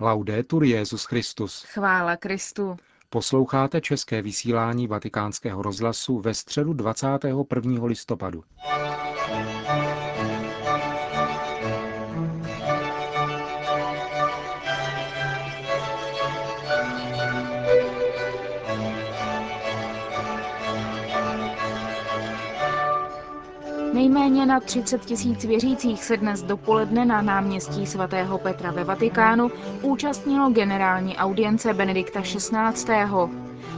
Laudetur Jesus Christus. Chvála Kristu. Posloucháte české vysílání Vatikánského rozhlasu ve středu 21. listopadu. Nejméně na 30 000 věřících se dnes dopoledne na náměstí svatého Petra ve Vatikánu účastnilo generální audience Benedikta XVI.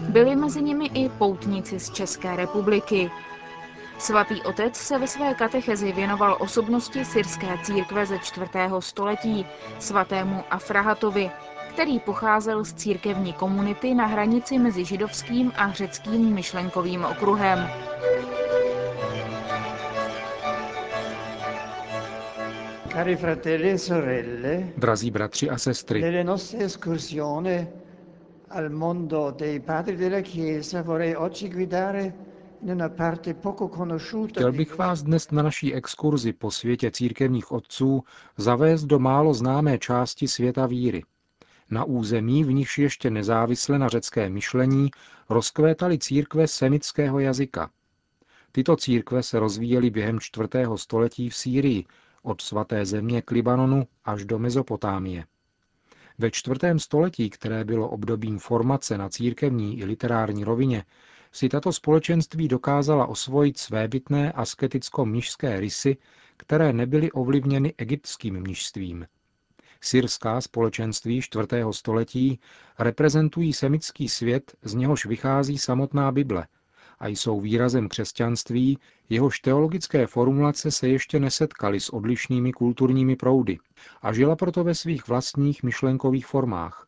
Byli mezi nimi i poutníci z České republiky. Svatý otec se ve své katechezi věnoval osobnosti syrské církve ze 4. století, svatému Afrahatovi, který pocházel z církevní komunity na hranici mezi židovským a řeckým myšlenkovým okruhem. Drazí bratři a sestry, chtěl bych vás dnes na naší exkurzi po světě církevních otců zavést do málo známé části světa víry. Na území, v nichž ještě nezávisle na řeckém myšlení, rozkvétaly církve semitského jazyka. Tyto církve se rozvíjely během 4. století v Sýrii, od svaté země k Libanonu až do Mezopotámie. Ve 4. století, které bylo obdobím formace na církevní i literární rovině, si tato společenství dokázala osvojit svébytné asketicko-mnišské rysy, které nebyly ovlivněny egyptským mnišstvím. Syrská společenství 4. století reprezentují semitský svět, z něhož vychází samotná Bible, a jsou výrazem křesťanství, jehož teologické formulace se ještě nesetkaly s odlišnými kulturními proudy a žila proto ve svých vlastních myšlenkových formách.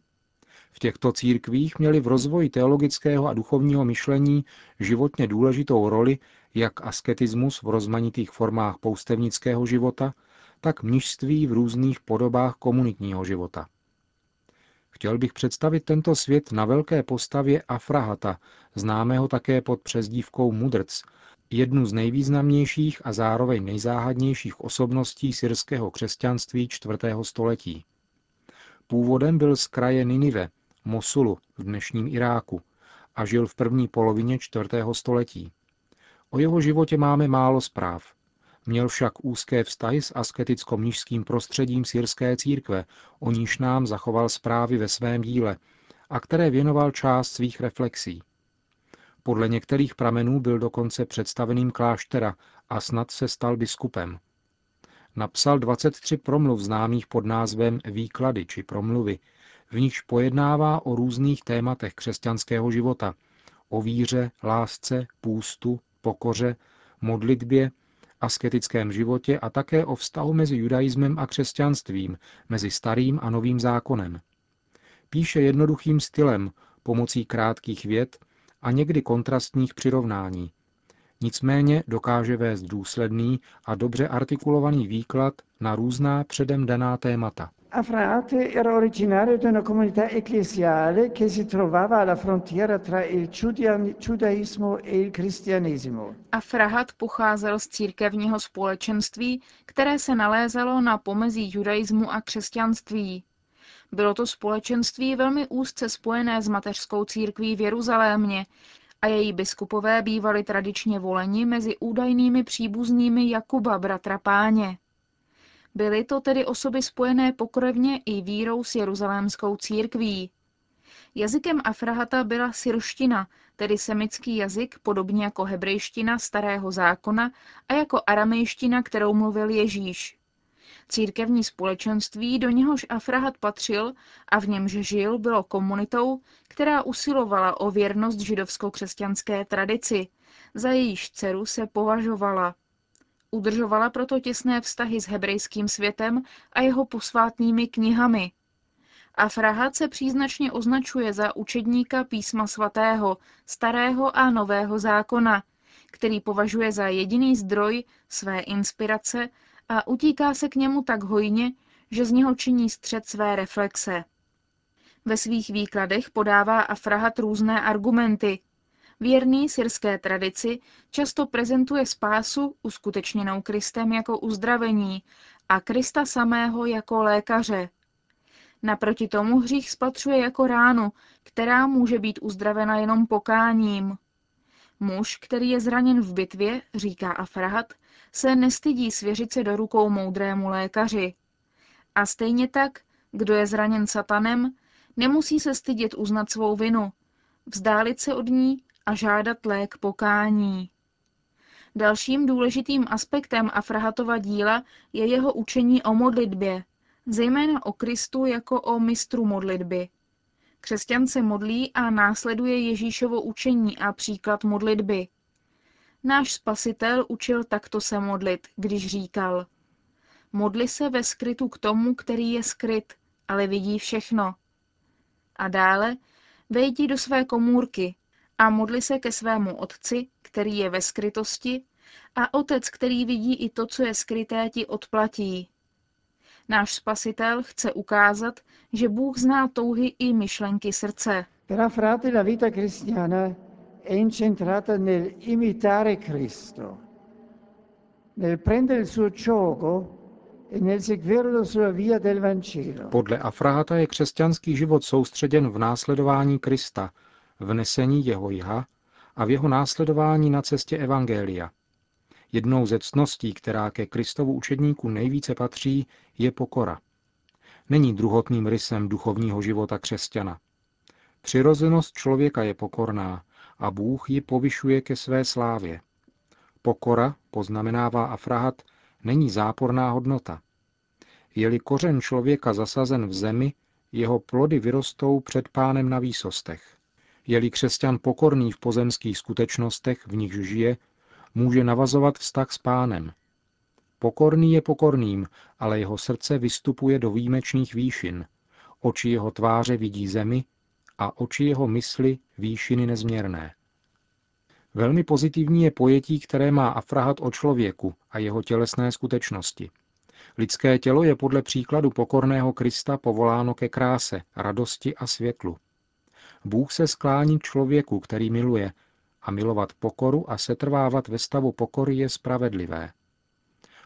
V těchto církvích měly v rozvoji teologického a duchovního myšlení životně důležitou roli jak asketismus v rozmanitých formách poustevnického života, tak mnišství v různých podobách komunitního života. Chtěl bych představit tento svět na velké postavě Afrahata, známého také pod přezdívkou Mudrc, jednu z nejvýznamnějších a zároveň nejzáhadnějších osobností syrského křesťanství 4. století. Původem byl z kraje Ninive, Mosulu v dnešním Iráku, a žil v první polovině 4. století. O jeho životě máme málo zpráv. Měl však úzké vztahy s asketicko-mnišským prostředím syrské církve, o níž nám zachoval zprávy ve svém díle, a které věnoval část svých reflexí. Podle některých pramenů byl dokonce představeným kláštera a snad se stal biskupem. Napsal 23 promluv známých pod názvem Výklady či promluvy, v nichž pojednává o různých tématech křesťanského života, o víře, lásce, půstu, pokoře, modlitbě, asketickém životě a také o vztahu mezi judaismem a křesťanstvím, mezi starým a novým zákonem. Píše jednoduchým stylem, pomocí krátkých vět a někdy kontrastních přirovnání. Nicméně dokáže vést důsledný a dobře artikulovaný výklad na různá předem daná témata. Afrahat era originario di una comunità ecclesiale che si trovava alla frontiera tra il giudaismo e il cristianesimo. Afrahat pocházel z církevního společenství, které se nalézalo na pomezí judaismu a křesťanství. Bylo to společenství velmi úzce spojené s mateřskou církví v Jeruzalémě a její biskupové bývali tradičně voleni mezi údajnými příbuznými Jakuba, bratra Páně. Byly to tedy osoby spojené pokrevně i vírou s jeruzalémskou církví. Jazykem Afrahata byla syrština, tedy semický jazyk, podobně jako hebrejština starého zákona a jako aramejština, kterou mluvil Ježíš. Církevní společenství, do něhož Afrahat patřil a v němž žil, bylo komunitou, která usilovala o věrnost židovsko-křesťanské tradici, za jejíž dceru se považovala. Udržovala proto těsné vztahy s hebrejským světem a jeho posvátnými knihami. Afrahat se příznačně označuje za učedníka písma svatého, starého a nového zákona, který považuje za jediný zdroj své inspirace a utíká se k němu tak hojně, že z něho činí střed své reflexe. Ve svých výkladech podává Afrahat různé argumenty. Věrný syrské tradici často prezentuje spásu uskutečněnou Kristem jako uzdravení a Krista samého jako lékaře. Naproti tomu hřích spatřuje jako ránu, která může být uzdravena jenom pokáním. Muž, který je zraněn v bitvě, říká Afrahat, se nestydí svěřit se do rukou moudrému lékaři. A stejně tak, kdo je zraněn satanem, nemusí se stydět uznat svou vinu, vzdálit se od ní a žádat lék pokání. Dalším důležitým aspektem Afrahatova díla je jeho učení o modlitbě, zejména o Kristu jako o mistru modlitby. Křesťan se modlí a následuje Ježíšovo učení a příklad modlitby. Náš Spasitel učil takto se modlit, když říkal: modli se ve skrytu k tomu, který je skryt, ale vidí všechno. A dále: vejdi do své komůrky a modli se ke svému Otci, který je ve skrytosti, a Otec, který vidí i to, co je skryté, ti odplatí. Náš Spasitel chce ukázat, že Bůh zná touhy i myšlenky srdce. Podle Afrahata je křesťanský život soustředěn v následování Krista, v nesení jeho jha a v jeho následování na cestě evangelia. Jednou ze ctností, která ke Kristovu učedníku nejvíce patří, je pokora. Není druhotným rysem duchovního života křesťana. Přirozenost člověka je pokorná a Bůh ji povyšuje ke své slávě. Pokora, poznamenává Afrahat, není záporná hodnota. Je-li kořen člověka zasazen v zemi, jeho plody vyrostou před Pánem na výsostech. Je-li křesťan pokorný v pozemských skutečnostech, v nichž žije, může navazovat vztah s Pánem. Pokorný je pokorným, ale jeho srdce vystupuje do výjimečných výšin. Oči jeho tváře vidí zemi a oči jeho mysli výšiny nezměrné. Velmi pozitivní je pojetí, které má Afrahat o člověku a jeho tělesné skutečnosti. Lidské tělo je podle příkladu pokorného Krista povoláno ke kráse, radosti a světlu. Bůh se sklání člověku, který miluje, a milovat pokoru a setrvávat ve stavu pokory je spravedlivé.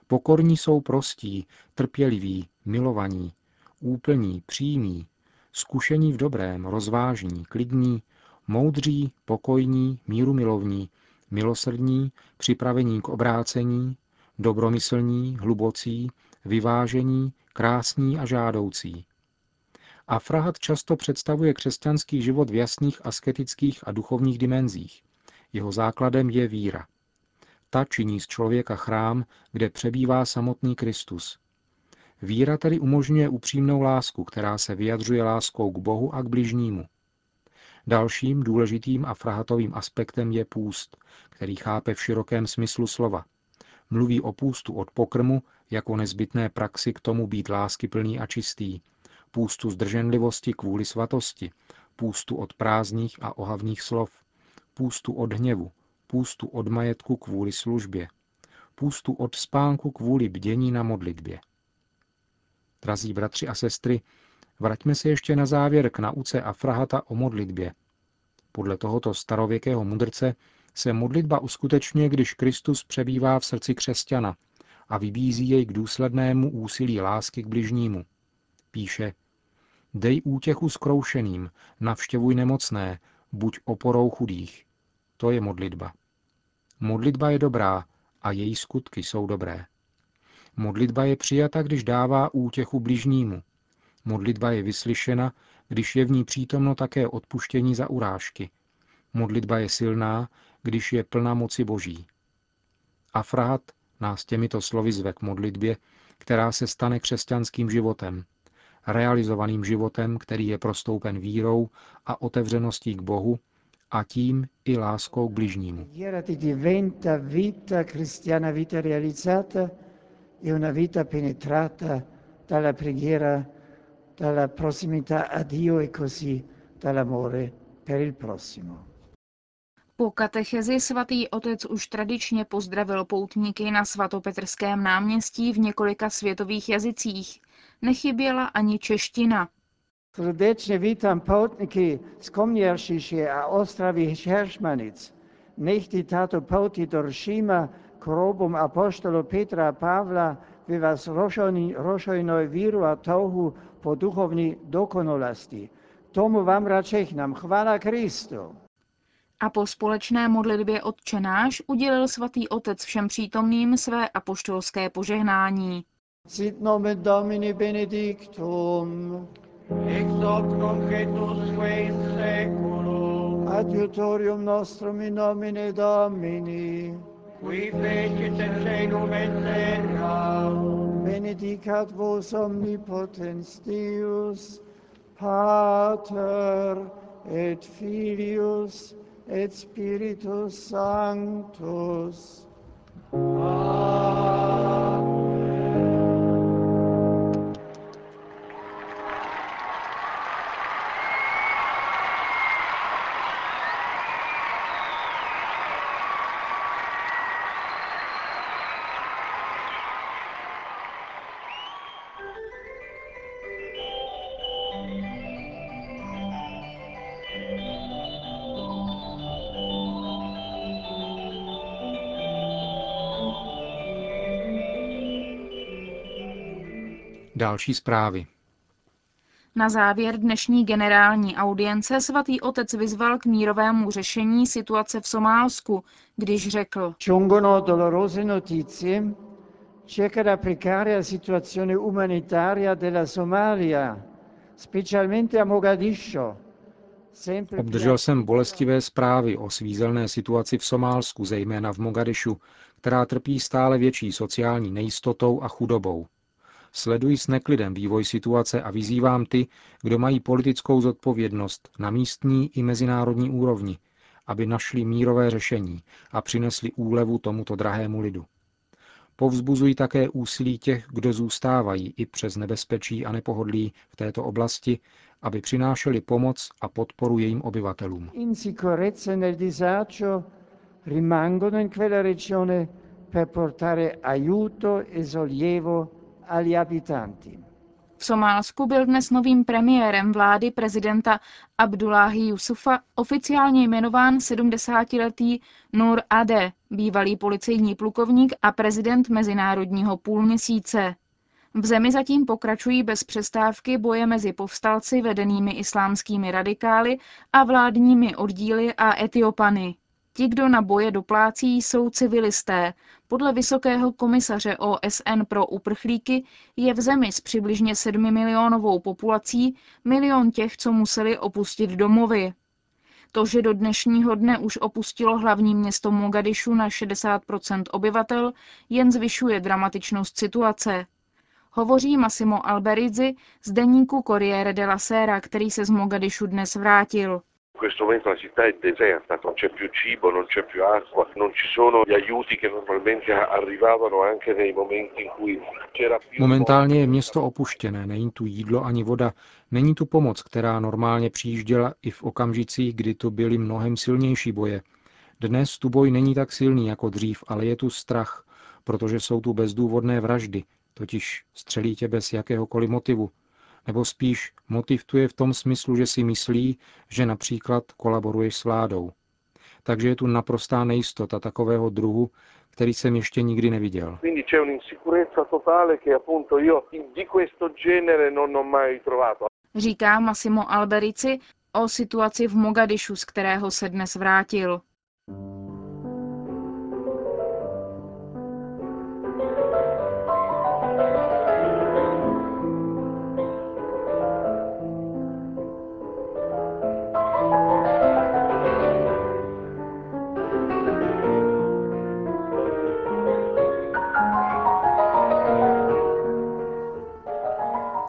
Pokorní jsou prostí, trpěliví, milovaní, úplní, přímí, zkušení v dobrém, rozvážní, klidní, moudří, pokojní, mírumilovní, milosrdní, připravení k obrácení, dobromyslní, hlubocí, vyvážení, krásní a žádoucí. Afrahat často představuje křesťanský život v jasných asketických a duchovních dimenzích. Jeho základem je víra. Ta činí z člověka chrám, kde přebývá samotný Kristus. Víra tedy umožňuje upřímnou lásku, která se vyjadřuje láskou k Bohu a k bližnímu. Dalším důležitým Afrahatovým aspektem je půst, který chápe v širokém smyslu slova. Mluví o půstu od pokrmu jako nezbytné praxi k tomu být láskyplný a čistý, půstu zdrženlivosti kvůli svatosti, půstu od prázdných a ohavných slov, půstu od hněvu, půstu od majetku kvůli službě, půstu od spánku kvůli bdění na modlitbě. Drazí bratři a sestry, vraťme se ještě na závěr k nauce Afrahata o modlitbě. Podle tohoto starověkého mudrce se modlitba uskutečňuje, když Kristus přebývá v srdci křesťana a vybízí jej k důslednému úsilí lásky k bližnímu. Píše: dej útěchu zkroušeným, navštěvuj nemocné, buď oporou chudých. To je modlitba. Modlitba je dobrá a její skutky jsou dobré. Modlitba je přijata, když dává útěchu bližnímu. Modlitba je vyslyšena, když je v ní přítomno také odpuštění za urážky. Modlitba je silná, když je plná moci Boží. Afrahat nás těmito slovy zve k modlitbě, která se stane křesťanským životem, realizovaným životem, který je prostoupen vírou a otevřeností k Bohu a tím i láskou k bližnímu. Po katechezi svatý otec už tradičně pozdravil poutníky na svatopetrském náměstí v několika světových jazycích. Nechyběla ani čeština. Srdečně vítám poutníky z Komňeřsíše a Ostravy Heršmanic. Nechť tato pouti do Říma k hrobům apoštolů Petra a Pavla, ve vás rozhojnou víru a touhu po duchovní dokonalosti. Tomu vám račechnám. Chvála Kristu. A po společné modlitbě Otče náš udělil svatý otec všem přítomným své apoštolské požehnání. Sit nomen Domini benedictum. Ex hoc nunc et usque in seculum. Adiutorium nostrum in nomine Domini. Qui fecit caelum et terram. Benedicat vos omnipotens Deus, Pater et Filius et Spiritus Sanctus. Amen. Další zprávy. Na závěr dnešní generální audience svatý otec vyzval k mírovému řešení situace v Somálsku, když řekl: Giungono dolorose notizie circa la precaria situazione umanitaria della Somalia, specialmente a Mogadišu. Obdržel jsem bolestivé zprávy o svízelné situaci v Somálsku, zejména v Mogadišu, která trpí stále větší sociální nejistotou a chudobou. Sleduji s neklidem vývoj situace a vyzývám ty, kdo mají politickou zodpovědnost na místní i mezinárodní úrovni, aby našli mírové řešení a přinesli úlevu tomuto drahému lidu. Povzbuzuji také úsilí těch, kdo zůstávají i přes nebezpečí a nepohodlí v této oblasti, aby přinášeli pomoc a podporu jejím obyvatelům. V Somálsku byl dnes novým premiérem vlády prezidenta Abdulahi Yusufa oficiálně jmenován 70-letý Nur Ade, bývalý policejní plukovník a prezident mezinárodního půlměsíce. V zemi zatím pokračují bez přestávky boje mezi povstalci vedenými islámskými radikály a vládními oddíly a Etiopany. Ti, kdo na boje doplácí, jsou civilisté. Podle vysokého komisaře OSN pro uprchlíky je v zemi s přibližně 7milionovou populací 1 milion těch, co museli opustit domovy. To, že do dnešního dne už opustilo hlavní město Mogadišu na 60% obyvatel, jen zvyšuje dramatičnost situace. Hovoří Massimo Alberizzi z deníku Corriere della Sera, který se z Mogadišu dnes vrátil. Momentálně je město opuštěné, není tu jídlo ani voda, není tu pomoc, která normálně přijížděla i v okamžicích, kdy tu byly mnohem silnější boje. Dnes tu boj není tak silný jako dřív, ale je tu strach, protože jsou tu bezdůvodné vraždy, totiž střelí tě bez jakéhokoliv motivu. Nebo spíš motiv tu je v tom smyslu, že si myslí, že například kolaboruješ s vládou. Takže je tu naprostá nejistota takového druhu, který jsem ještě nikdy neviděl. Říká Massimo Alberizzi o situaci v Mogadišu, z kterého se dnes vrátil.